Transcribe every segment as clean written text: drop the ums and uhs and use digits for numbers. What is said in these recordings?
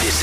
This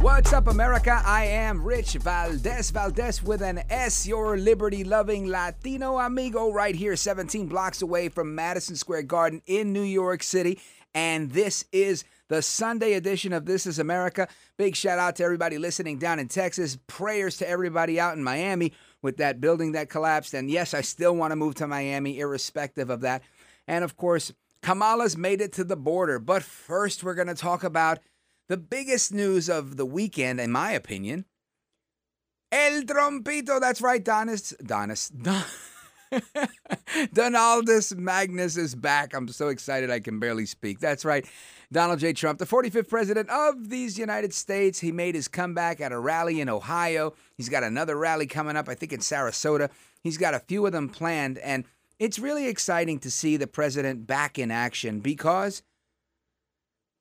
What's up, America? I am Rich Valdez, Valdez with an S, your liberty-loving Latino amigo right here, 17 blocks away from Madison Square Garden in New York City. And this is the Sunday edition of This is America. Big shout out to everybody listening down in Texas. Prayers to everybody out in Miami with that building that collapsed. And yes, I still want to move to Miami irrespective of that. And of course, Kamala's made it to the border. But first, we're going to talk about the biggest news of the weekend, in my opinion, El Trompito. That's right, Donaldus Magnus is back. I'm so excited I can barely speak. That's right, Donald J. Trump, the 45th president of these United States. He made his comeback at a rally in Ohio. He's got another rally coming up, I think in Sarasota. He's got a few of them planned, and it's really exciting to see the president back in action because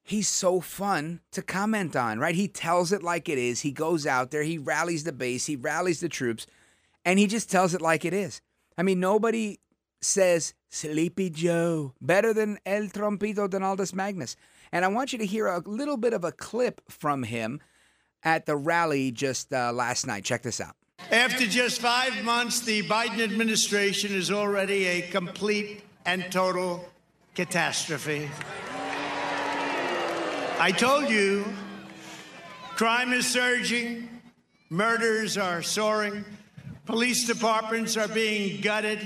he's so fun to comment on, right? He tells it like it is. He goes out there. He rallies the base. He rallies the troops. And he just tells it like it is. I mean, nobody says Sleepy Joe better than El Trompito Donaldus Magnus. And I want you to hear a little bit of a clip from him at the rally just last night. Check this out. After just 5 months, the Biden administration is already a complete and total catastrophe. I told you, crime is surging, murders are soaring, police departments are being gutted,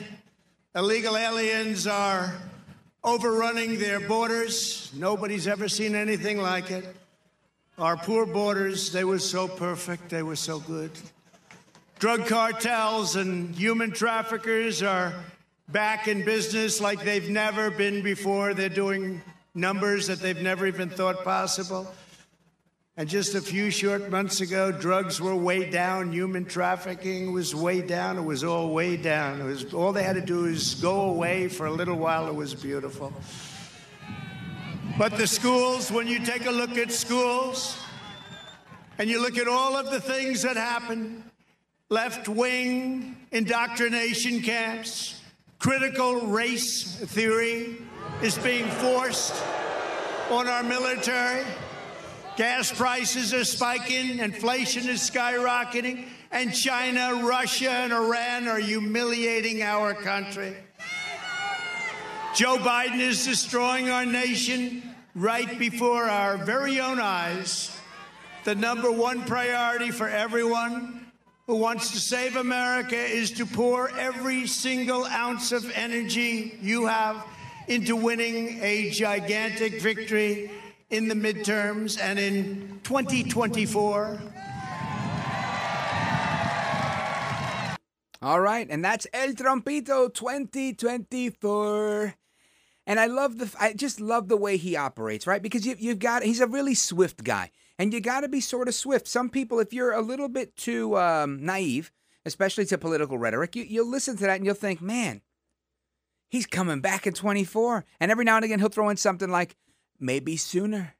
illegal aliens are overrunning their borders. Nobody's ever seen anything like it. Our poor borders, they were so perfect, they were so good. Drug cartels and human traffickers are back in business like they've never been before. They're doing numbers that they've never even thought possible. And just a few short months ago, drugs were way down. Human trafficking was way down. It was all way down. It was all they had to do is go away for a little while. It was beautiful. But the schools, when you take a look at schools and you look at all of the things that happen, left-wing indoctrination camps, critical race theory is being forced on our military. Gas prices are spiking, inflation is skyrocketing, and China, Russia, and Iran are humiliating our country. Joe Biden is destroying our nation right before our very own eyes. The number one priority for everyone who wants to save America is to pour every single ounce of energy you have into winning a gigantic victory in the midterms and in 2024. All right, and that's El Trompito 2024. And I just love the way he operates, right? Because he's a really swift guy, and you got to be sort of swift. Some people, if you're a little bit too naive, especially to political rhetoric, you'll listen to that and you'll think, man, he's coming back in 24. And every now and again, he'll throw in something like, maybe sooner.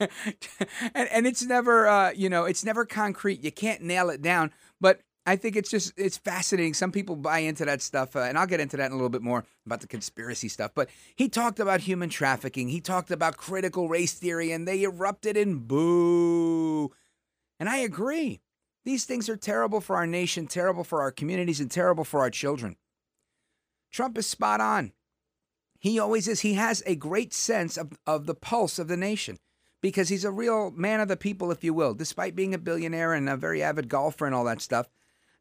and it's never, it's never concrete. You can't nail it down. But I think it's fascinating. Some people buy into that stuff. And I'll get into that in a little bit more about the conspiracy stuff. But he talked about human trafficking. He talked about critical race theory. And they erupted in boo. And I agree. These things are terrible for our nation, terrible for our communities, and terrible for our children. Trump is spot on. He always is. He has a great sense of the pulse of the nation because he's a real man of the people, if you will. Despite being a billionaire and a very avid golfer and all that stuff,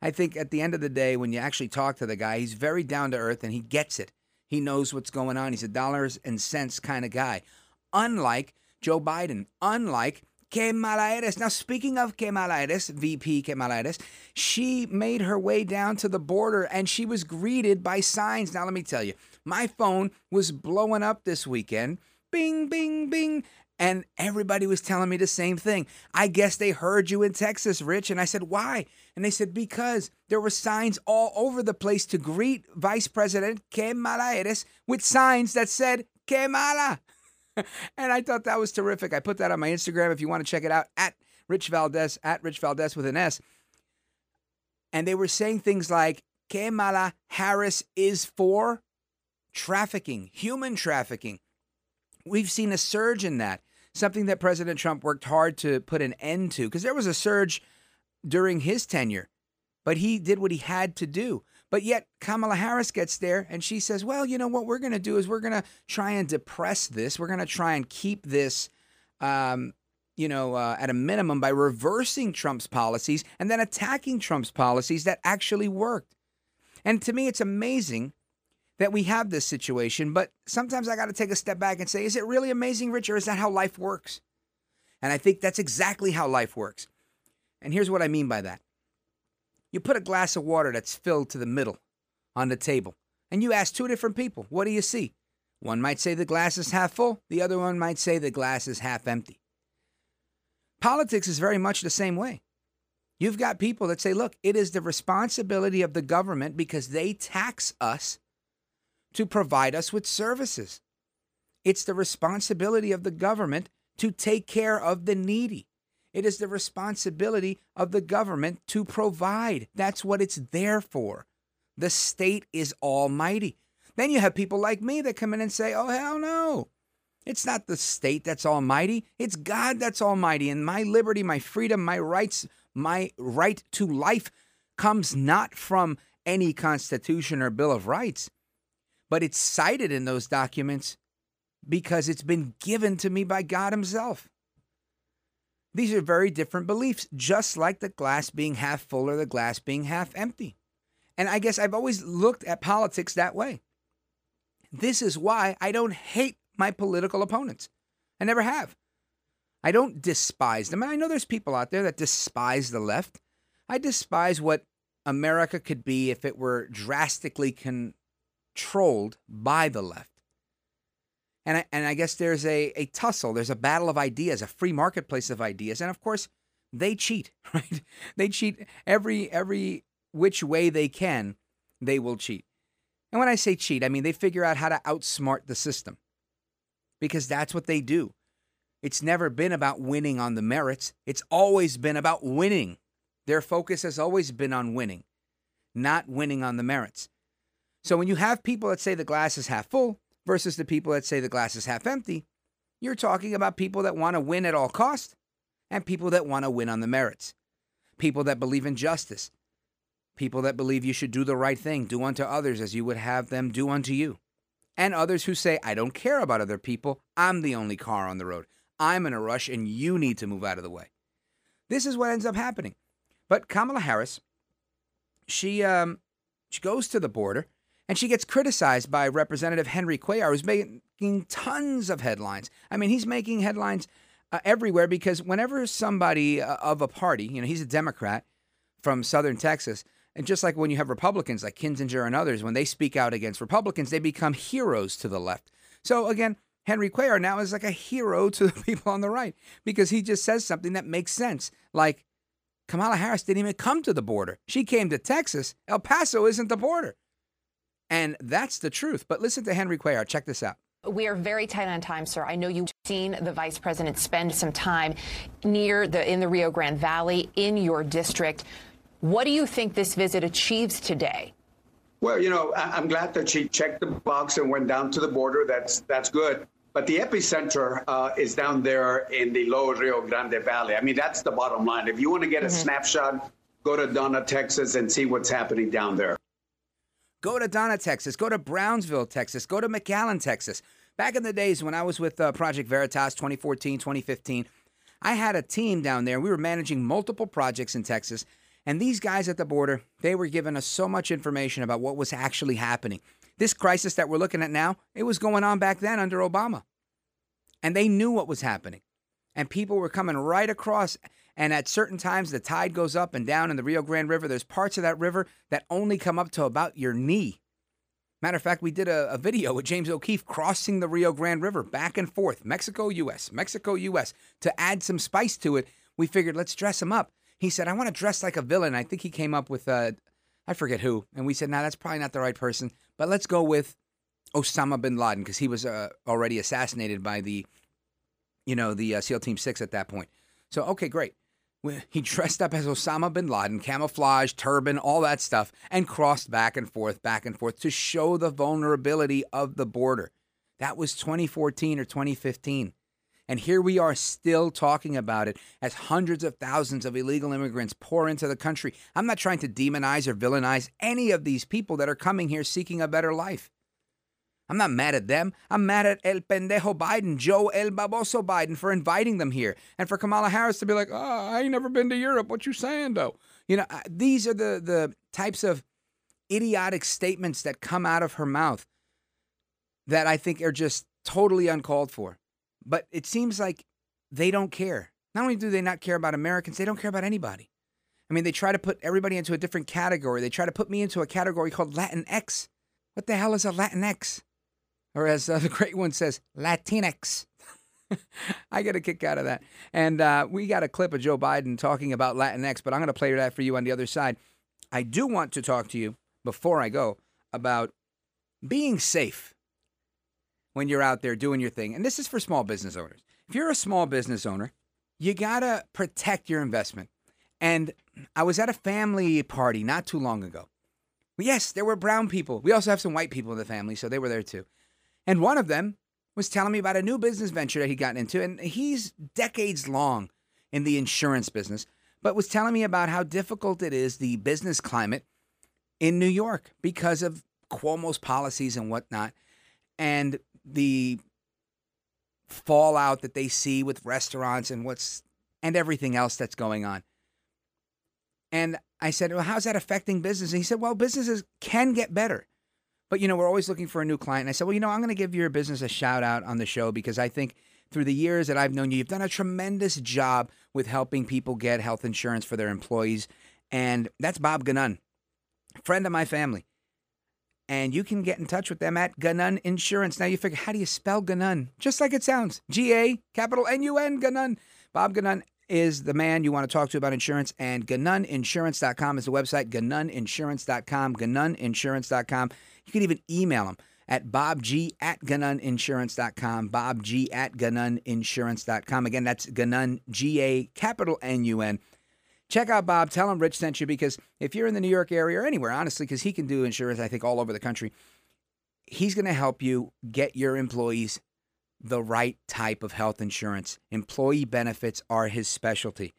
I think at the end of the day, when you actually talk to the guy, he's very down to earth and he gets it. He knows what's going on. He's a dollars and cents kind of guy. Unlike Joe Biden, unlike Kamala Harris. Now, speaking of Kamala Harris, VP Kamala Harris, she made her way down to the border and she was greeted by signs. Now, let me tell you, my phone was blowing up this weekend. Bing, bing, bing. And everybody was telling me the same thing. I guess they heard you in Texas, Rich. And I said, why? And they said, because there were signs all over the place to greet Vice President Kamala Harris with signs that said, Kamala. And I thought that was terrific. I put that on my Instagram if you want to check it out, at Rich Valdez with an S. And they were saying things like, Kamala Harris is for trafficking, human trafficking. We've seen a surge in that, something that President Trump worked hard to put an end to, because there was a surge during his tenure, but he did what he had to do. But yet Kamala Harris gets there and she says, well, you know what we're going to do is we're going to try and depress this. We're going to try and keep this, at a minimum by reversing Trump's policies and then attacking Trump's policies that actually worked. And to me, it's amazing that we have this situation. But sometimes I got to take a step back and say, is it really amazing, Rich, or is that how life works? And I think that's exactly how life works. And here's what I mean by that. You put a glass of water that's filled to the middle on the table, and you ask two different people, what do you see? One might say the glass is half full. The other one might say the glass is half empty. Politics is very much the same way. You've got people that say, look, it is the responsibility of the government because they tax us to provide us with services. It's the responsibility of the government to take care of the needy. It is the responsibility of the government to provide. That's what it's there for. The state is almighty. Then you have people like me that come in and say, oh, hell no. It's not the state that's almighty. It's God that's almighty. And my liberty, my freedom, my rights, my right to life comes not from any Constitution or Bill of Rights, but it's cited in those documents because it's been given to me by God himself. These are very different beliefs, just like the glass being half full or the glass being half empty. And I guess I've always looked at politics that way. This is why I don't hate my political opponents. I never have. I don't despise them. And I know there's people out there that despise the left. I despise what America could be if it were drastically controlled by the left. And I guess there's a tussle, there's a battle of ideas, a free marketplace of ideas. And of course, they cheat, right? They cheat every which way they can, they will cheat. And when I say cheat, I mean they figure out how to outsmart the system because that's what they do. It's never been about winning on the merits. It's always been about winning. Their focus has always been on winning, not winning on the merits. So when you have people that say the glass is half full, versus the people that say the glass is half empty, you're talking about people that want to win at all costs and people that want to win on the merits, people that believe in justice, people that believe you should do the right thing, do unto others as you would have them do unto you, and others who say, I don't care about other people. I'm the only car on the road. I'm in a rush and you need to move out of the way. This is what ends up happening. But Kamala Harris, she goes to the border. And she gets criticized by Representative Henry Cuellar, who's making tons of headlines. I mean, he's making headlines everywhere because whenever somebody of a party, you know, he's a Democrat from southern Texas, and just like when you have Republicans like Kinzinger and others, when they speak out against Republicans, they become heroes to the left. So again, Henry Cuellar now is like a hero to the people on the right because he just says something that makes sense, like Kamala Harris didn't even come to the border. She came to Texas. El Paso isn't the border. And that's the truth. But listen to Henry Cuellar. Check this out. We are very tight on time, sir. I know you've seen the vice president spend some time in the Rio Grande Valley in your district. What do you think this visit achieves today? Well, you know, I'm glad that she checked the box and went down to the border. That's good. But the epicenter is down there in the lower Rio Grande Valley. I mean, that's the bottom line. If you want to get a snapshot, go to Donna, Texas, and see what's happening down there. Go to Donna, Texas. Go to Brownsville, Texas. Go to McAllen, Texas. Back in the days when I was with Project Veritas 2014, 2015, I had a team down there. We were managing multiple projects in Texas. And these guys at the border, they were giving us so much information about what was actually happening. This crisis that we're looking at now, it was going on back then under Obama. And they knew what was happening. And people were coming right across. And at certain times, the tide goes up and down in the Rio Grande River. There's parts of that river that only come up to about your knee. Matter of fact, we did a video with James O'Keefe crossing the Rio Grande River back and forth, Mexico, U.S., Mexico, U.S. To add some spice to it, we figured, let's dress him up. He said, I want to dress like a villain. I think he came up with, I forget who. And we said, no, that's probably not the right person. But let's go with Osama bin Laden, because he was already assassinated by the SEAL Team 6 at that point. So, okay, great. He dressed up as Osama bin Laden, camouflage, turban, all that stuff, and crossed back and forth to show the vulnerability of the border. That was 2014 or 2015. And here we are still talking about it as hundreds of thousands of illegal immigrants pour into the country. I'm not trying to demonize or villainize any of these people that are coming here seeking a better life. I'm not mad at them. I'm mad at El Pendejo Biden, Joe El Baboso Biden, for inviting them here. And for Kamala Harris to be like, oh, I ain't never been to Europe. What you saying, though? You know, these are the types of idiotic statements that come out of her mouth that I think are just totally uncalled for. But it seems like they don't care. Not only do they not care about Americans, they don't care about anybody. I mean, they try to put everybody into a different category. They try to put me into a category called Latinx. What the hell is a Latinx? Or as the great one says, Latinx. I get a kick out of that. And we got a clip of Joe Biden talking about Latinx, but I'm going to play that for you on the other side. I do want to talk to you, before I go, about being safe when you're out there doing your thing. And this is for small business owners. If you're a small business owner, you got to protect your investment. And I was at a family party not too long ago. Yes, there were brown people. We also have some white people in the family, so they were there too. And one of them was telling me about a new business venture that he'd gotten into. And he's decades long in the insurance business, but was telling me about how difficult it is, the business climate in New York, because of Cuomo's policies and whatnot, and the fallout that they see with restaurants and everything else that's going on. And I said, well, how's that affecting business? And he said, well, businesses can get better. But, you know, we're always looking for a new client. And I said, well, you know, I'm going to give your business a shout out on the show, because I think through the years that I've known you, you've done a tremendous job with helping people get health insurance for their employees. And that's Bob Gunun, a friend of my family. And you can get in touch with them at Gunun Insurance. Now you figure, how do you spell Gunun? Just like it sounds. G-A, capital N-U-N, Gunun. Bob Gunun is the man you want to talk to about insurance, and GanunInsurance.com is the website, GanunInsurance.com, GanunInsurance.com. You can even email him at BobG@GanunInsurance.com, BobG@GanunInsurance.com. Again, that's Gunun, G-A, capital N-U-N. Check out Bob. Tell him Rich sent you, because if you're in the New York area or anywhere, honestly, because he can do insurance, I think, all over the country, he's going to help you get your employees the right type of health insurance. Employee benefits are his specialty.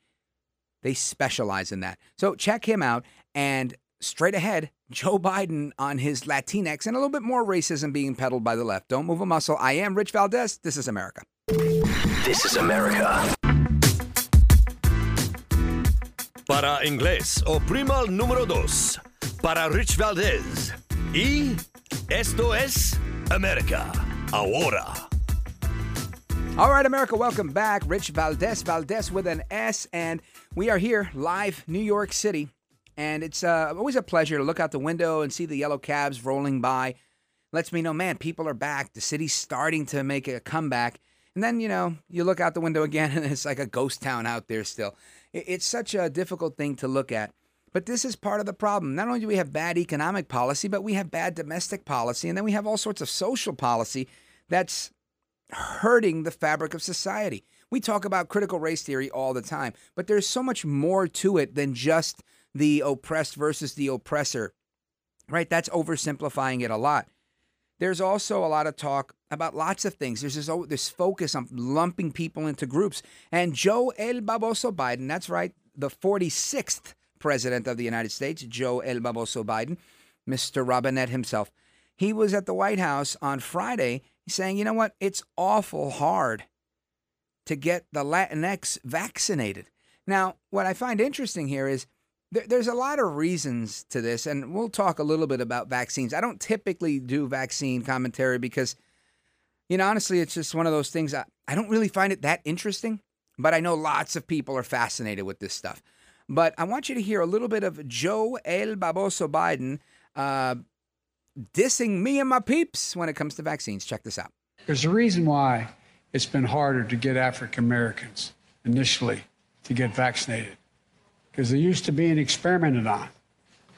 They specialize in that. So check him out. And straight ahead, Joe Biden on his Latinx and a little bit more racism being peddled by the left. Don't move a muscle. I am Rich Valdez. This is America. This is America. Para inglés, oprima el número dos. Para Rich Valdez. Y esto es America. Ahora. All right, America, welcome back. Rich Valdez, Valdez with an S, and we are here live, New York City, and it's always a pleasure to look out the window and see the yellow cabs rolling by. Lets me know, man, people are back. The city's starting to make a comeback, and then, you know, you look out the window again, and it's like a ghost town out there still. It's such a difficult thing to look at, but this is part of the problem. Not only do we have bad economic policy, but we have bad domestic policy, and then we have all sorts of social policy that's hurting the fabric of society. We talk about critical race theory all the time, but there's so much more to it than just the oppressed versus the oppressor, right? That's oversimplifying it a lot. There's also a lot of talk about lots of things. There's this focus on lumping people into groups. And Joe El Baboso Biden, that's right, the 46th president of the United States, Joe El Baboso Biden, Mr. Robinette himself, he was at the White House on Friday. He's saying, you know what? It's awful hard to get the Latinx vaccinated. Now, what I find interesting here is there's a lot of reasons to this, and we'll talk a little bit about vaccines. I don't typically do vaccine commentary because, you know, honestly, it's just one of those things I don't really find it that interesting, but I know lots of people are fascinated with this stuff. But I want you to hear a little bit of Joe El Baboso Biden dissing me and my peeps when it comes to vaccines. Check this out. There's a reason why it's been harder to get African Americans initially to get vaccinated, because they used to being experimented on.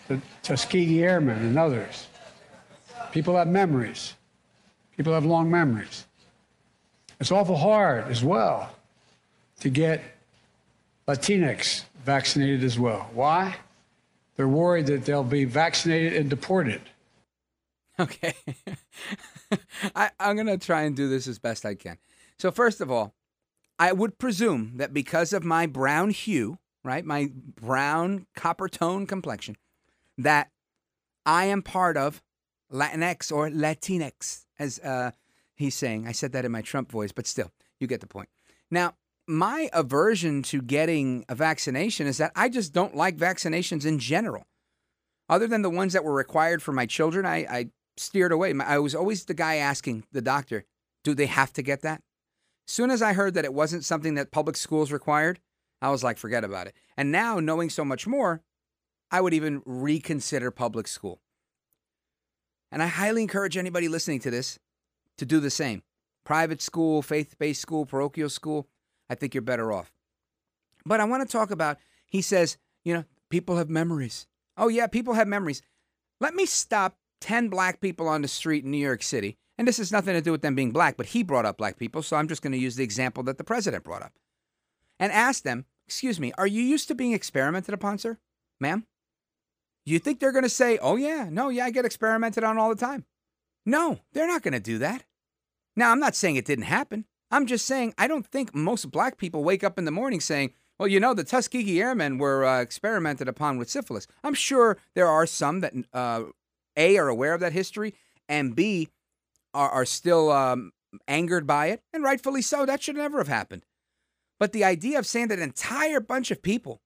The Tuskegee Airmen and others. People have memories. People have long memories. It's awful hard as well to get Latinx vaccinated as well. Why? They're worried that they'll be vaccinated and deported. Okay. I'm going to try and do this as best I can. So first of all, I would presume that because of my brown hue, right, my brown copper tone complexion, that I am part of Latinx or Latinx, as he's saying. I said that in my Trump voice, but still, you get the point. Now, my aversion to getting a vaccination is that I just don't like vaccinations in general. Other than the ones that were required for my children, I steered away. I was always the guy asking the doctor, do they have to get that? As soon as I heard that it wasn't something that public schools required, I was like, forget about it. And now, knowing so much more, I would even reconsider public school. And I highly encourage anybody listening to this to do the same. Private school, faith-based school, parochial school, I think you're better off. But I want to talk about, he says, you know, people have memories. Oh, yeah, people have memories. Let me stop 10 black people on the street in New York City. And this has nothing to do with them being black, but he brought up black people, so I'm just going to use the example that the president brought up. And ask them, excuse me, are you used to being experimented upon, sir? Ma'am? You think they're going to say, oh, yeah, no, yeah, I get experimented on all the time. No, they're not going to do that. Now, I'm not saying it didn't happen. I'm just saying I don't think most black people wake up in the morning saying, well, you know, the Tuskegee Airmen were experimented upon with syphilis. I'm sure there are some that, A, are aware of that history, and B, are still angered by it, and rightfully so. That should never have happened. But the idea of saying that an entire bunch of people,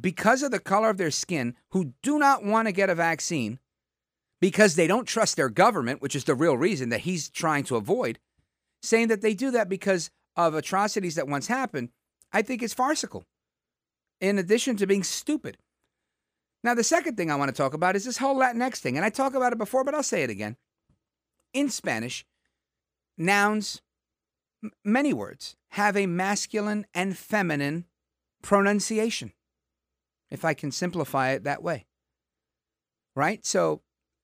because of the color of their skin, who do not want to get a vaccine, because they don't trust their government, which is the real reason that he's trying to avoid, saying that they do that because of atrocities that once happened, I think is farcical, in addition to being stupid. Now, the second thing I want to talk about is this whole Latinx thing, and I talked about it before, but I'll say it again. In Spanish, nouns, many words, have a masculine and feminine pronunciation, if I can simplify it that way, right? So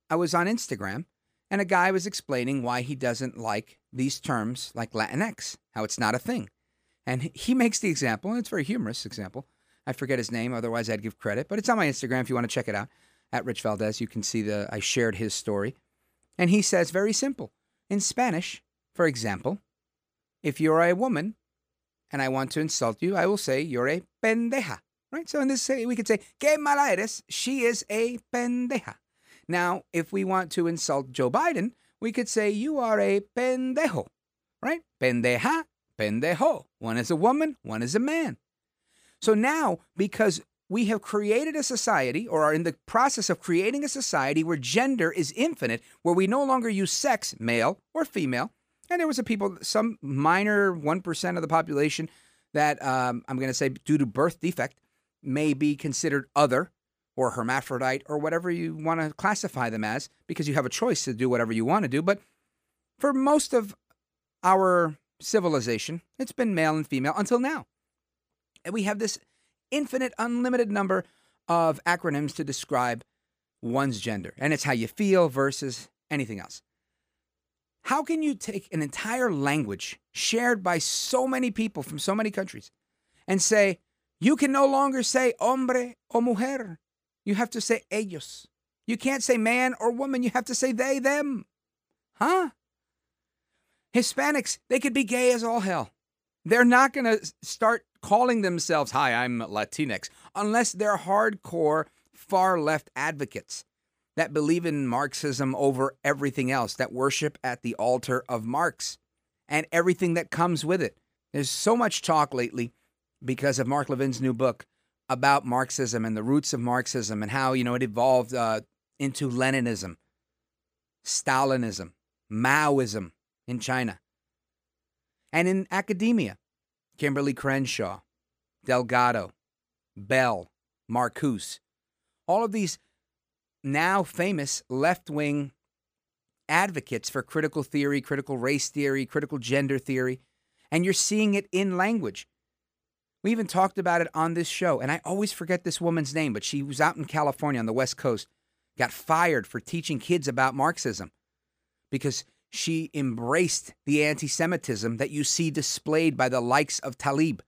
I was on Instagram, and a guy was explaining why he doesn't like these terms like Latinx, how it's not a thing. And he makes the example, and it's a very humorous example. I forget his name, otherwise I'd give credit, but it's on my Instagram if you want to check it out. At Rich Valdez, you can see I shared his story. And he says, very simple. In Spanish, for example, if you're a woman and I want to insult you, I will say, you're a pendeja, right? So in this, we could say, que mala eres, she is a pendeja. Now, if we want to insult Joe Biden, we could say, you are a pendejo, right? Pendeja, pendejo. One is a woman, one is a man. So now, because we have created a society, or are in the process of creating a society where gender is infinite, where we no longer use sex, male or female. And there was some minor 1% of the population that I'm going to say due to birth defect may be considered other or hermaphrodite or whatever you want to classify them as, because you have a choice to do whatever you want to do. But for most of our civilization, it's been male and female until now. And we have this infinite, unlimited number of acronyms to describe one's gender. And it's how you feel versus anything else. How can you take an entire language shared by so many people from so many countries and say, you can no longer say hombre o mujer. You have to say ellos. You can't say man or woman. You have to say they, them. Huh? Hispanics, they could be gay as all hell. They're not going to start calling themselves, hi, I'm Latinx, unless they're hardcore far-left advocates. that believe in Marxism over everything else, that worship at the altar of Marx and everything that comes with it. There's so much talk lately because of Mark Levin's new book about Marxism and the roots of Marxism and how, you know, it evolved into Leninism, Stalinism, Maoism in China. And in academia, Kimberly Crenshaw, Delgado, Bell, Marcuse, all of these now famous left-wing advocates for critical theory, critical race theory, critical gender theory, and you're seeing it in language. We even talked about it on this show, and I always forget this woman's name, but she was out in California on the West Coast, got fired for teaching kids about Marxism because she embraced the anti-Semitism that you see displayed by the likes of Talib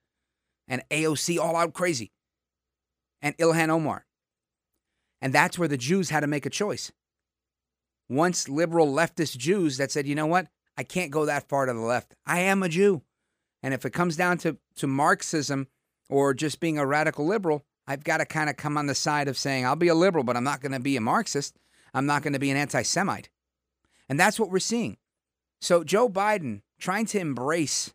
and AOC, all out crazy, and Ilhan Omar. And that's where the Jews had to make a choice. Once liberal leftist Jews that said, you know what? I can't go that far to the left. I am a Jew. And if it comes down to Marxism or just being a radical liberal, I've got to kind of come on the side of saying, I'll be a liberal, but I'm not going to be a Marxist. I'm not going to be an anti-Semite. And that's what we're seeing. So Joe Biden trying to embrace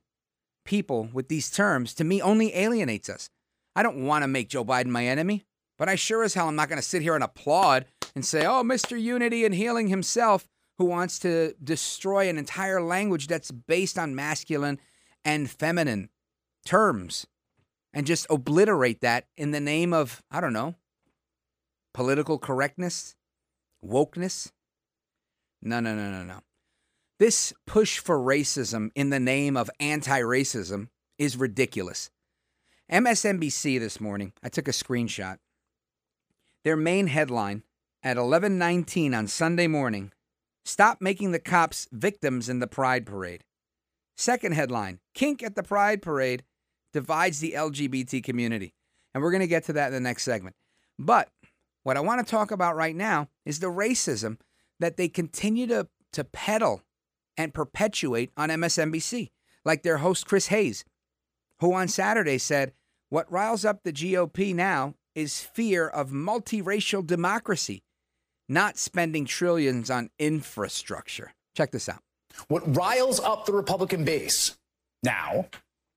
people with these terms, to me, only alienates us. I don't want to make Joe Biden my enemy, but I sure as hell am not going to sit here and applaud and say, oh, Mr. Unity and Healing himself, who wants to destroy an entire language that's based on masculine and feminine terms and just obliterate that in the name of, I don't know, political correctness, wokeness. No. This push for racism in the name of anti-racism is ridiculous. MSNBC this morning, I took a screenshot. Their main headline at 11:19 on Sunday morning, stop making the cops victims in the Pride Parade. Second headline, kink at the Pride Parade divides the LGBT community. And we're going to get to that in the next segment. But what I want to talk about right now is the racism that they continue to peddle and perpetuate on MSNBC, like their host Chris Hayes, who on Saturday said, what riles up the GOP now is fear of multiracial democracy, not spending trillions on infrastructure. Check this out. What riles up the Republican base now?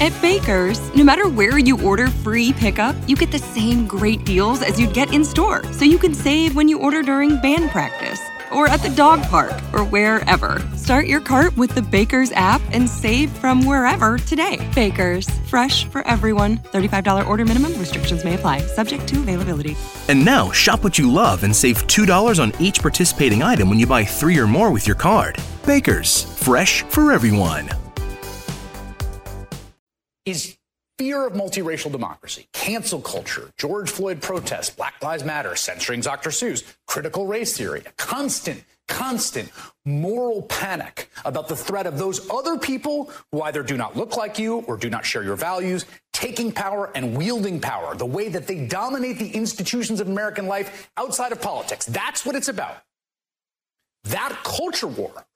At Baker's, no matter where you order free pickup, you get the same great deals as you'd get in store. So you can save when you order during band practice, or at the dog park, or wherever. Start your cart with the Baker's app and save from wherever today. Baker's, fresh for everyone. $35 order minimum. Restrictions may apply. Subject to availability. And now, shop what you love and save $2 on each participating item when you buy 3 or more with your card. Baker's, fresh for everyone. Is fear of multiracial democracy, cancel culture, George Floyd protests, Black Lives Matter, censoring Dr. Seuss, critical race theory, a constant moral panic about the threat of those other people who either do not look like you or do not share your values, taking power and wielding power, the way that they dominate the institutions of American life outside of politics. That's what it's about. That culture war,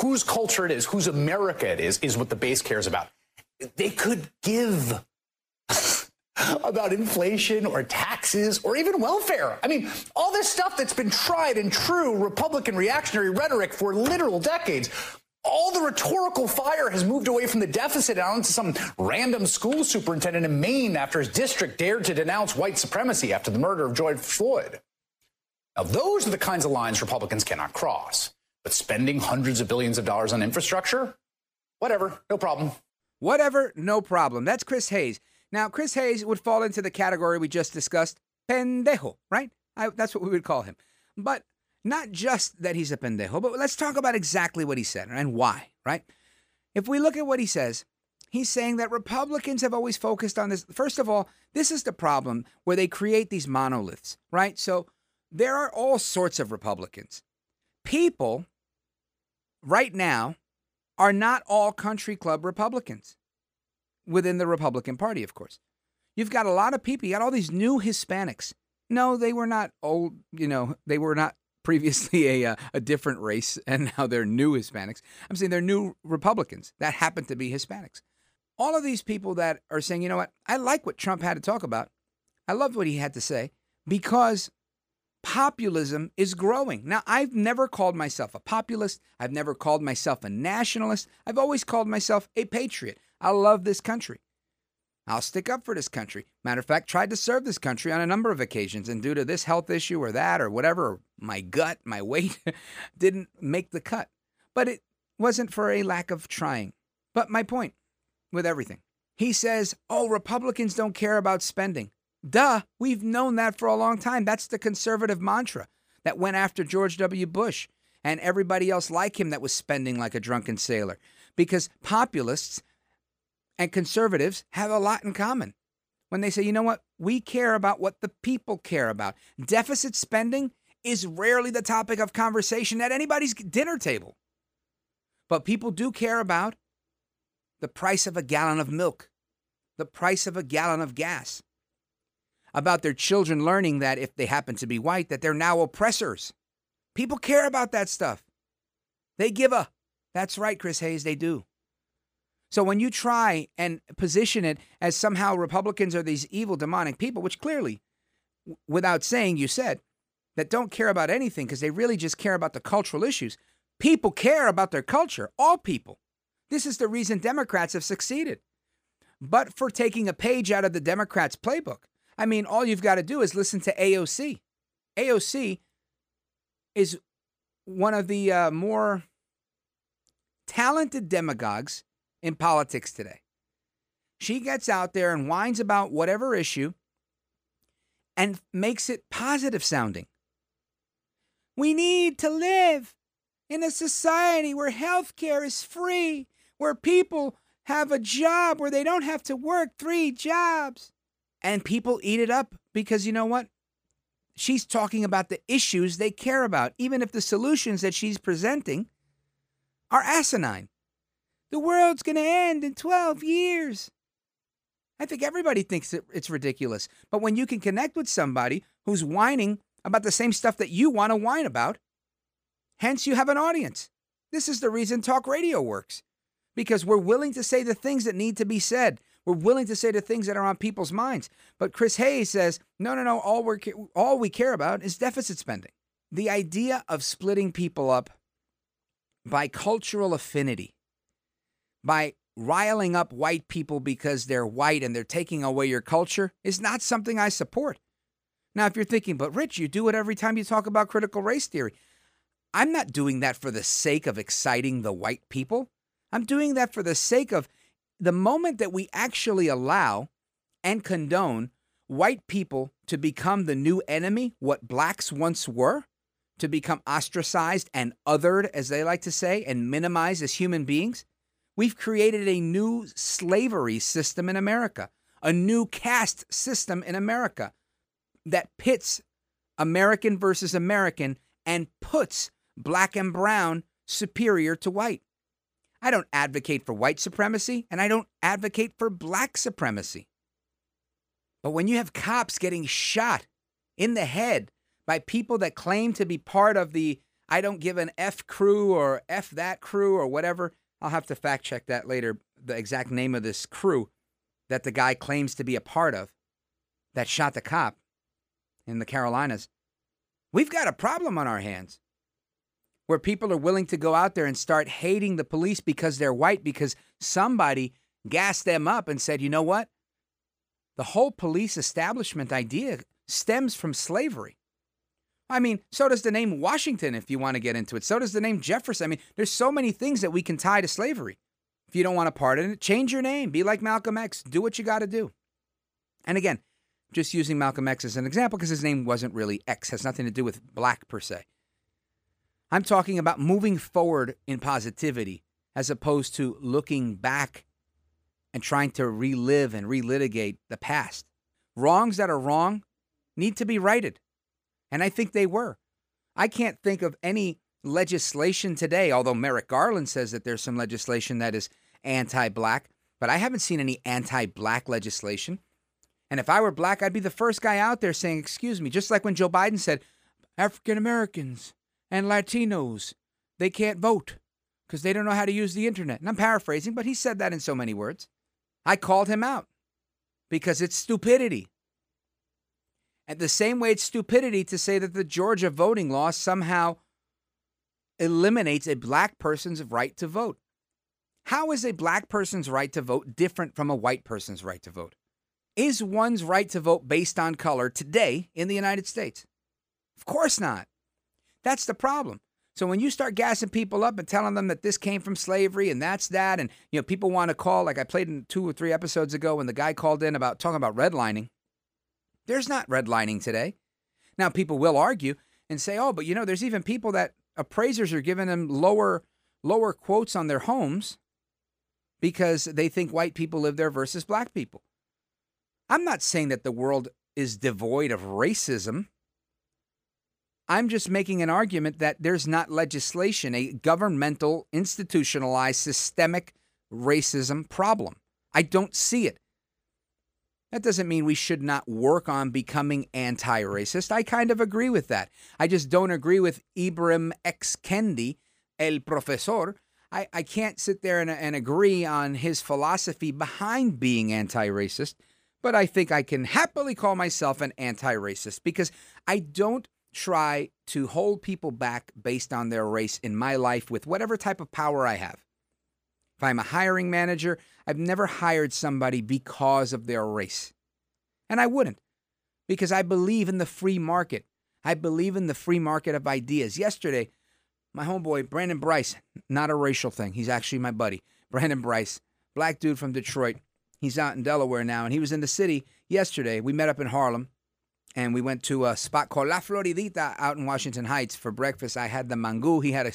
whose culture it is, whose America it is what the base cares about. They could give about inflation or taxes or even welfare. I mean, all this stuff that's been tried and true Republican reactionary rhetoric for literal decades. All the rhetorical fire has moved away from the deficit and onto some random school superintendent in Maine after his district dared to denounce white supremacy after the murder of George Floyd. Now, those are the kinds of lines Republicans cannot cross. But spending hundreds of billions of dollars on infrastructure? Whatever, no problem. Whatever, no problem. That's Chris Hayes. Now, Chris Hayes would fall into the category we just discussed, pendejo, right? That's what we would call him. But not just that he's a pendejo, but let's talk about exactly what he said and why, right? If we look at what he says, he's saying that Republicans have always focused on this. First of all, this is the problem where they create these monoliths, right? So there are all sorts of Republicans. People right now are not all country club Republicans within the Republican Party, of course. You've got a lot of people. You got all these new Hispanics. No, they were not old, you know, they were not previously a different race, and now they're new Hispanics. I'm saying they're new Republicans that happen to be Hispanics. All of these people that are saying, you know what, I like what Trump had to talk about. I loved what he had to say because populism is growing. Now, I've never called myself a populist. I've never called myself a nationalist. I've always called myself a patriot. I love this country. I'll stick up for this country. Matter of fact, tried to serve this country on a number of occasions, and due to this health issue or that or whatever, or my gut, my weight, didn't make the cut. But it wasn't for a lack of trying. But my point with everything, he says, oh, Republicans don't care about spending. Duh, we've known that for a long time. That's the conservative mantra that went after George W. Bush and everybody else like him that was spending like a drunken sailor, because populists and conservatives have a lot in common when they say, you know what, we care about what the people care about. Deficit spending is rarely the topic of conversation at anybody's dinner table. But people do care about the price of a gallon of milk, the price of a gallon of gas, about their children learning that if they happen to be white, that they're now oppressors. People care about that stuff. They give a, that's right, Chris Hayes, they do. So when you try and position it as somehow Republicans are these evil, demonic people, which clearly, without saying, you said, that don't care about anything because they really just care about the cultural issues. People care about their culture, all people. This is the reason Democrats have succeeded. But for taking a page out of the Democrats' playbook, I mean, all you've got to do is listen to AOC. AOC is one of the more talented demagogues in politics today. She gets out there and whines about whatever issue and makes it positive sounding. We need to live in a society where healthcare is free, where people have a job, where they don't have to work 3 jobs. And people eat it up because, you know what? She's talking about the issues they care about, even if the solutions that she's presenting are asinine. The world's going to end in 12 years. I think everybody thinks that it's ridiculous. But when you can connect with somebody who's whining about the same stuff that you want to whine about, hence you have an audience. This is the reason talk radio works, because we're willing to say the things that need to be said. We're willing to say the things that are on people's minds. But Chris Hayes says, no, all we care about is deficit spending. The idea of splitting people up by cultural affinity, by riling up white people because they're white and they're taking away your culture, is not something I support. Now, if you're thinking, but Rich, you do it every time you talk about critical race theory. I'm not doing that for the sake of exciting the white people. I'm doing that for the sake of the moment that we actually allow and condone white people to become the new enemy, what blacks once were, to become ostracized and othered, as they like to say, and minimized as human beings. We've created a new slavery system in America, a new caste system in America that pits American versus American and puts black and brown superior to white. I don't advocate for white supremacy, and I don't advocate for black supremacy. But when you have cops getting shot in the head by people that claim to be part of the I don't give an F crew or F that crew or whatever, I'll have to fact check that later, the exact name of this crew that the guy claims to be a part of that shot the cop in the Carolinas. We've got a problem on our hands where people are willing to go out there and start hating the police because they're white, because somebody gassed them up and said, you know what? The whole police establishment idea stems from slavery. I mean, so does the name Washington, if you want to get into it. So does the name Jefferson. I mean, there's so many things that we can tie to slavery. If you don't want to pardon it, change your name. Be like Malcolm X. Do what you got to do. And again, just using Malcolm X as an example because his name wasn't really X. Has nothing to do with black per se. I'm talking about moving forward in positivity as opposed to looking back and trying to relive and relitigate the past. Wrongs that are wrong need to be righted. And I think they were. I can't think of any legislation today, although Merrick Garland says that there's some legislation that is anti-black, but I haven't seen any anti-black legislation. And if I were black, I'd be the first guy out there saying, excuse me, just like when Joe Biden said, African-Americans and Latinos, they can't vote because they don't know how to use the internet. And I'm paraphrasing, but he said that in so many words. I called him out because it's stupidity. And the same way it's stupidity to say that the Georgia voting law somehow eliminates a black person's right to vote. How is a black person's right to vote different from a white person's right to vote? Is one's right to vote based on color today in the United States? Of course not. That's the problem. So when you start gassing people up and telling them that this came from slavery and that's that, and you know people want to call, like I played in 2 or 3 episodes ago when the guy called in about talking about redlining. There's not redlining today. Now people will argue and say, oh, but you know, there's even people that appraisers are giving them lower quotes on their homes because they think white people live there versus black people. I'm not saying that the world is devoid of racism. I'm just making an argument that there's not legislation, a governmental, institutionalized, systemic racism problem. I don't see it. That doesn't mean we should not work on becoming anti-racist. I kind of agree with that. I just don't agree with Ibram X. Kendi, El Profesor. I can't sit there and agree on his philosophy behind being anti-racist, but I think I can happily call myself an anti-racist because I don't try to hold people back based on their race in my life with whatever type of power I have. If I'm a hiring manager, I've never hired somebody because of their race. And I wouldn't, because I believe in the free market. I believe in the free market of ideas. Yesterday, my homeboy, Brandon Bryce, not a racial thing. He's actually my buddy. Brandon Bryce, black dude from Detroit. He's out in Delaware now, and he was in the city yesterday. We met up in Harlem. And we went to a spot called La Floridita out in Washington Heights for breakfast. I had the mangú. He had a,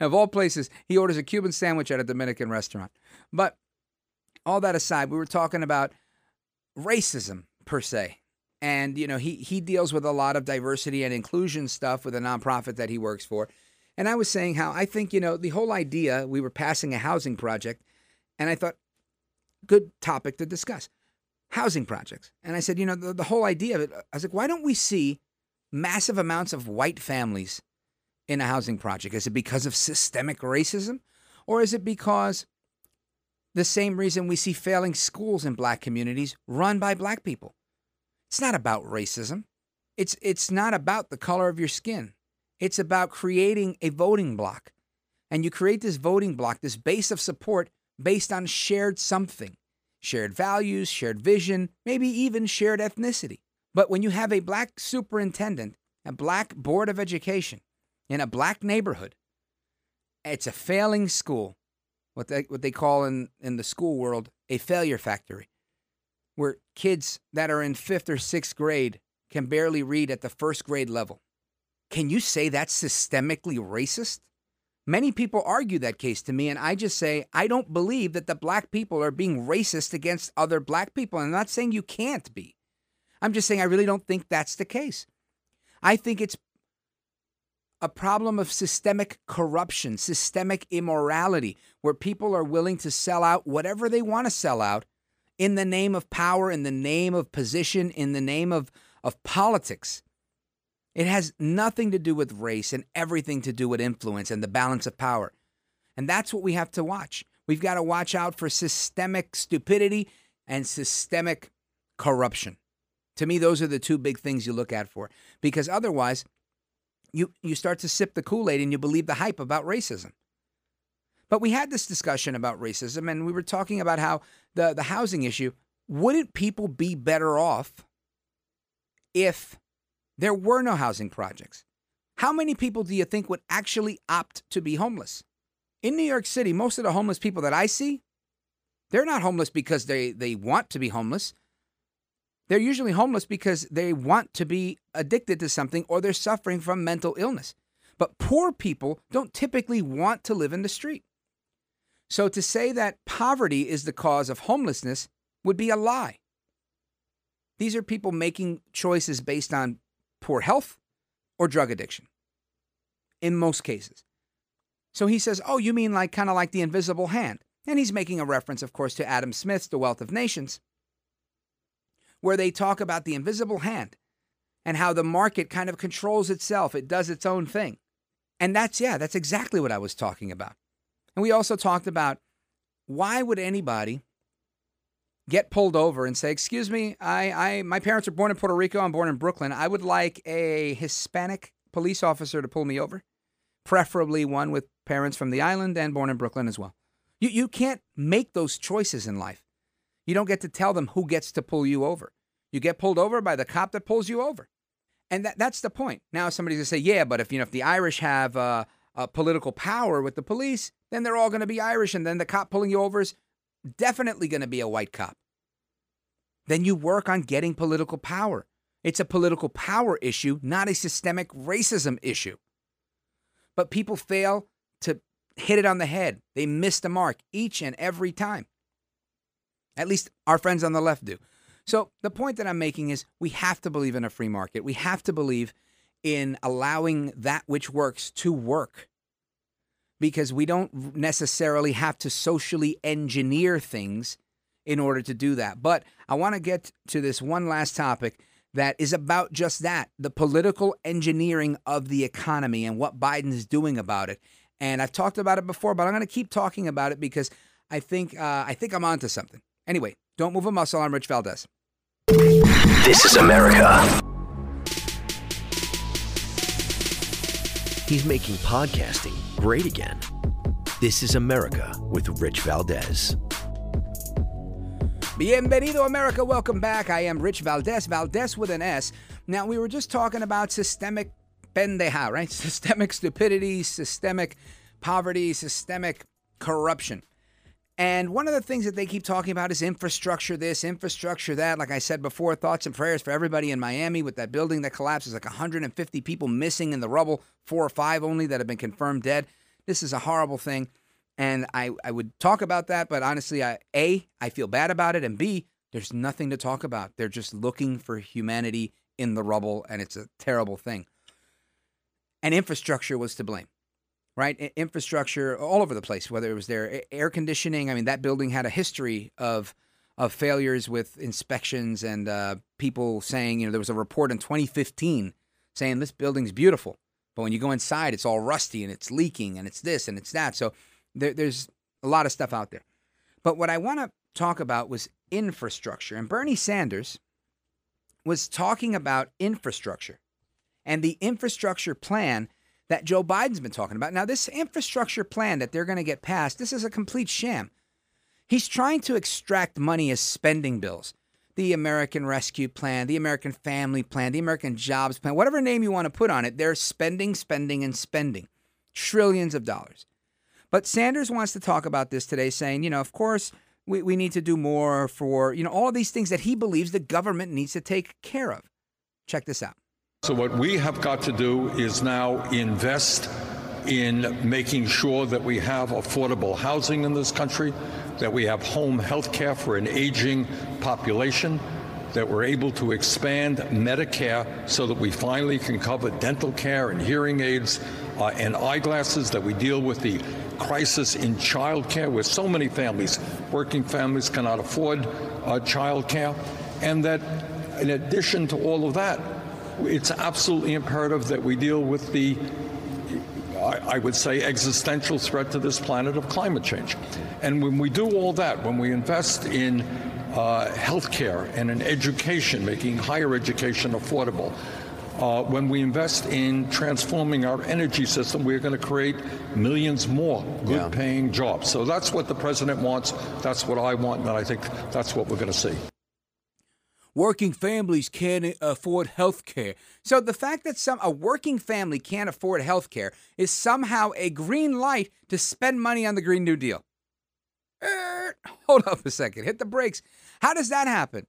of all places, he orders a Cuban sandwich at a Dominican restaurant. But all that aside, we were talking about racism per se. And, you know, he deals with a lot of diversity and inclusion stuff with a nonprofit that he works for. And I was saying how I think, you know, the whole idea, we were passing a housing project. And I thought, good topic to discuss. Housing projects. And I said, you know, the whole idea of it, I was like, why don't we see massive amounts of white families in a housing project? Is it because of systemic racism? Or is it because the same reason we see failing schools in black communities run by black people? It's not about racism. It's not about the color of your skin. It's about creating a voting block. And you create this voting block, this base of support based on shared something. Shared values, shared vision, maybe even shared ethnicity. But when you have a black superintendent, a black board of education in a black neighborhood, it's a failing school, what they call in the school world a failure factory, where kids that are in 5th or 6th grade can barely read at the first grade level. Can you say that's systemically racist? Many people argue that case to me, and I just say, I don't believe that the black people are being racist against other black people. And I'm not saying you can't be. I'm just saying I really don't think that's the case. I think it's a problem of systemic corruption, systemic immorality, where people are willing to sell out whatever they want to sell out in the name of power, in the name of position, in the name of politics. It has nothing to do with race and everything to do with influence and the balance of power. And that's what we have to watch. We've got to watch out for systemic stupidity and systemic corruption. To me, those are the two big things you look at for, because otherwise you start to sip the Kool-Aid and you believe the hype about racism. But we had this discussion about racism, and we were talking about how the housing issue, wouldn't people be better off if there were no housing projects? How many people do you think would actually opt to be homeless? In New York City, most of the homeless people that I see, they're not homeless because they want to be homeless. They're usually homeless because they want to be addicted to something or they're suffering from mental illness. But poor people don't typically want to live in the street. So to say that poverty is the cause of homelessness would be a lie. These are people making choices based on poor health, or drug addiction in most cases. So he says, oh, you mean like kind of like the invisible hand? And he's making a reference, of course, to Adam Smith's The Wealth of Nations, where they talk about the invisible hand and how the market kind of controls itself. It does its own thing. And that's exactly what I was talking about. And we also talked about why would anybody get pulled over and say, excuse me, my parents were born in Puerto Rico. I'm born in Brooklyn. I would like a Hispanic police officer to pull me over, preferably one with parents from the island and born in Brooklyn as well. You can't make those choices in life. You don't get to tell them who gets to pull you over. You get pulled over by the cop that pulls you over. And that's the point. Now somebody's going to say, yeah, but if the Irish have political power with the police, then they're all going to be Irish, and then the cop pulling you over is definitely going to be a white cop. Then you work on getting political power. It's a political power issue, not a systemic racism issue. But people fail to hit it on the head. They miss the mark each and every time. At least our friends on the left do. So the point that I'm making is we have to believe in a free market. We have to believe in allowing that which works to work, because we don't necessarily have to socially engineer things in order to do that. But I want to get to this one last topic that is about just that, the political engineering of the economy and what Biden is doing about it. And I've talked about it before, but I'm going to keep talking about it because I think I'm onto something. Anyway, don't move a muscle. I'm Rich Valdez. This is America. He's making podcasting great again. This is America with Rich Valdez. Bienvenido, America. Welcome back. I am Rich Valdez, Valdez with an S. Now, we were just talking about systemic pendeja, right? Systemic stupidity, systemic poverty, systemic corruption. And one of the things that they keep talking about is infrastructure this, infrastructure that. Like I said before, thoughts and prayers for everybody in Miami with that building that collapses, like 150 people missing in the rubble, 4 or 5 only that have been confirmed dead. This is a horrible thing. And I would talk about that, but honestly, I feel bad about it, and B, there's nothing to talk about. They're just looking for humanity in the rubble, and it's a terrible thing. And infrastructure was to blame. Right? Infrastructure all over the place, whether it was their air conditioning. I mean, that building had a history of failures with inspections and people saying, there was a report in 2015 saying this building's beautiful, but when you go inside, it's all rusty and it's leaking and it's this and it's that. So there's a lot of stuff out there. But what I want to talk about was infrastructure. And Bernie Sanders was talking about infrastructure and the infrastructure plan that Joe Biden's been talking about. Now, this infrastructure plan that they're going to get passed, this is a complete sham. He's trying to extract money as spending bills. The American Rescue Plan, the American Family Plan, the American Jobs Plan, whatever name you want to put on it, they're spending, spending, and spending. Trillions of dollars. But Sanders wants to talk about this today, saying, of course, we need to do more for, all of these things that he believes the government needs to take care of. Check this out. So what we have got to do is now invest in making sure that we have affordable housing in this country, that we have home health care for an aging population, that we're able to expand Medicare so that we finally can cover dental care and hearing aids and eyeglasses, that we deal with the crisis in child care where so many families, working families, cannot afford child care, and that in addition to all of that, it's absolutely imperative that we deal with the, I would say, existential threat to this planet of climate change. And when we do all that, when we invest in health care and in education, making higher education affordable, when we invest in transforming our energy system, we're going to create millions more good-paying jobs. So that's what the president wants. That's what I want. And I think that's what we're going to see. Working families can't afford health care. So the fact that a working family can't afford health care is somehow a green light to spend money on the Green New Deal. Hold up a second. Hit the brakes. How does that happen?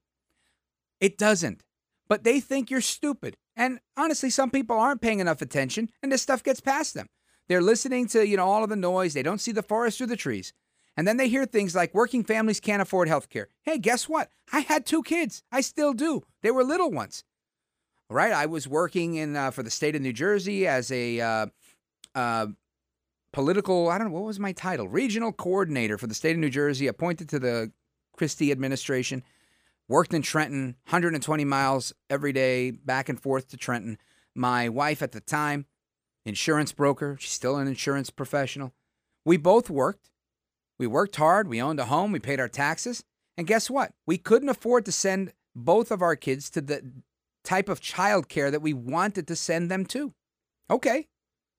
It doesn't. But they think you're stupid. And honestly, some people aren't paying enough attention, and this stuff gets past them. They're listening to, all of the noise. They don't see the forest through the trees. And then they hear things like working families can't afford health care. Hey, guess what? I had 2 kids. I still do. They were little ones. right? I was working in for the state of New Jersey as a political, I don't know, what was my title? Regional coordinator for the state of New Jersey, appointed to the Christie administration, worked in Trenton, 120 miles every day, back and forth to Trenton. My wife at the time, insurance broker, she's still an insurance professional. We both worked. We worked hard. We owned a home. We paid our taxes. And guess what? We couldn't afford to send both of our kids to the type of childcare that we wanted to send them to. Okay,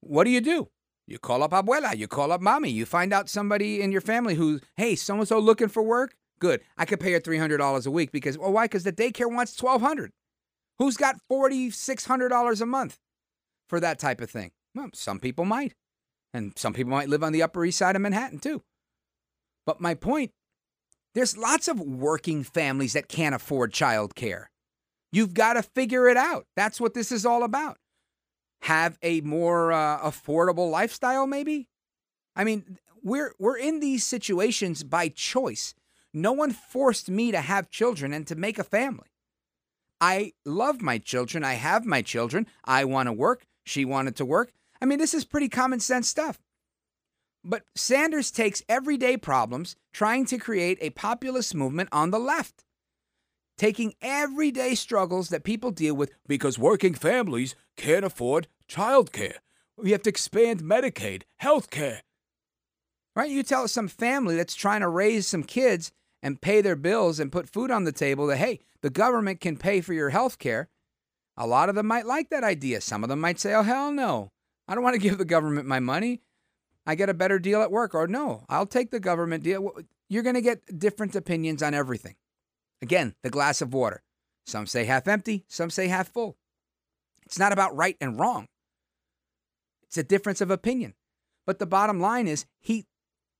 what do? You call up abuela. You call up mommy. You find out somebody in your family who, hey, so-and-so looking for work? Good. I could pay her $300 a week because, well, why? Because the daycare wants $1,200. Who's got $4,600 a month for that type of thing? Well, some people might. And some people might live on the Upper East Side of Manhattan too. But my point, there's lots of working families that can't afford childcare. You've got to figure it out. That's what this is all about. Have a more affordable lifestyle, maybe? I mean, we're in these situations by choice. No one forced me to have children and to make a family. I love my children. I have my children. I want to work. She wanted to work. I mean, this is pretty common sense stuff. But Sanders takes everyday problems, trying to create a populist movement on the left, taking everyday struggles that people deal with because working families can't afford childcare. We have to expand Medicaid, health care. Right? You tell some family that's trying to raise some kids and pay their bills and put food on the table that, hey, the government can pay for your health care. A lot of them might like that idea. Some of them might say, oh, hell no. I don't want to give the government my money. I get a better deal at work. Or no, I'll take the government deal. You're going to get different opinions on everything. Again, the glass of water. Some say half empty. Some say half full. It's not about right and wrong. It's a difference of opinion. But the bottom line is he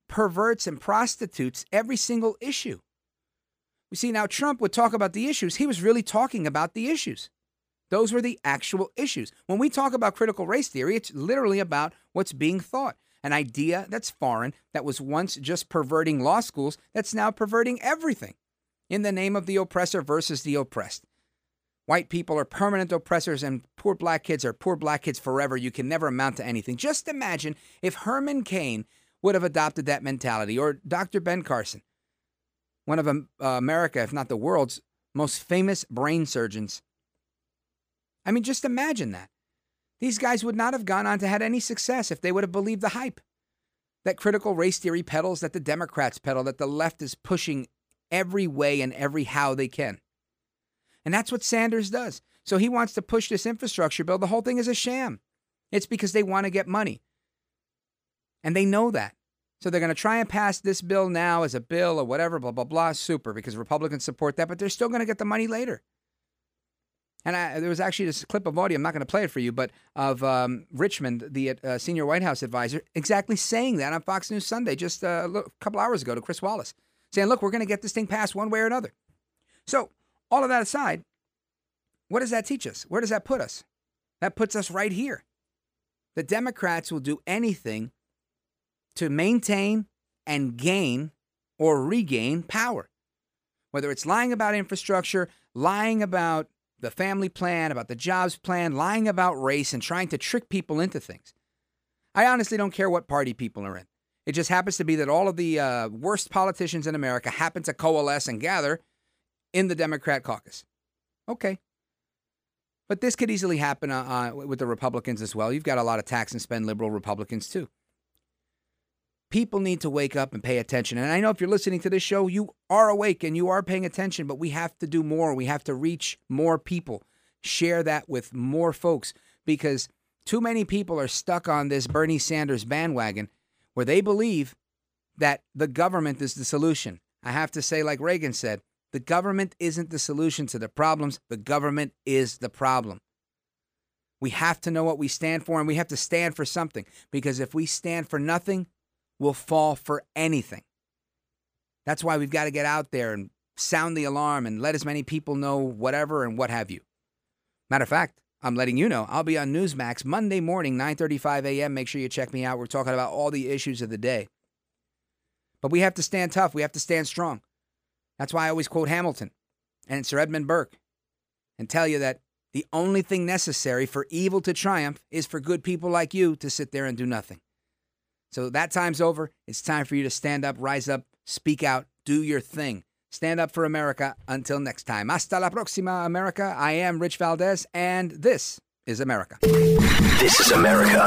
perverts and prostitutes every single issue. We see now Trump would talk about the issues. He was really talking about the issues. Those were the actual issues. When we talk about critical race theory, it's literally about what's being thought. An idea that's foreign, that was once just perverting law schools, that's now perverting everything in the name of the oppressor versus the oppressed. White people are permanent oppressors and poor black kids are poor black kids forever. You can never amount to anything. Just imagine if Herman Cain would have adopted that mentality, or Dr. Ben Carson, one of America, if not the world's most famous brain surgeons. I mean, just imagine that. These guys would not have gone on to had any success if they would have believed the hype that critical race theory peddles, that the Democrats peddle, that the left is pushing every way and every how they can. And that's what Sanders does. So he wants to push this infrastructure bill. The whole thing is a sham. It's because they want to get money. And they know that. So they're going to try and pass this bill now as a bill or whatever, blah, blah, blah, super, because Republicans support that, but they're still going to get the money later. And there was actually this clip of audio, I'm not going to play it for you, but of Richmond, the senior White House advisor, exactly saying that on Fox News Sunday just a couple hours ago to Chris Wallace, saying, look, we're going to get this thing passed one way or another. So all of that aside, what does that teach us? Where does that put us? That puts us right here. The Democrats will do anything to maintain and gain or regain power, whether it's lying about infrastructure, lying about the family plan, about the jobs plan, lying about race, and trying to trick people into things. I honestly don't care what party people are in. It just happens to be that all of the worst politicians in America happen to coalesce and gather in the Democrat caucus. Okay. But this could easily happen with the Republicans as well. You've got a lot of tax and spend liberal Republicans too. People need to wake up and pay attention. And I know if you're listening to this show, you are awake and you are paying attention, but we have to do more. We have to reach more people. Share that with more folks, because too many people are stuck on this Bernie Sanders bandwagon where they believe that the government is the solution. I have to say, like Reagan said, the government isn't the solution to the problems. The government is the problem. We have to know what we stand for, and we have to stand for something, because if we stand for nothing, will fall for anything. That's why we've got to get out there and sound the alarm and let as many people know whatever and what have you. Matter of fact, I'm letting you know, I'll be on Newsmax Monday morning, 9:35 a.m. Make sure you check me out. We're talking about all the issues of the day. But we have to stand tough. We have to stand strong. That's why I always quote Hamilton and Sir Edmund Burke and tell you that The only thing necessary for evil to triumph is for good people like you to sit there and do nothing. So that time's over. It's time for you to stand up, rise up, speak out, do your thing. Stand up for America. Until next time. Hasta la próxima, America. I am Rich Valdez, and this is America. This is America.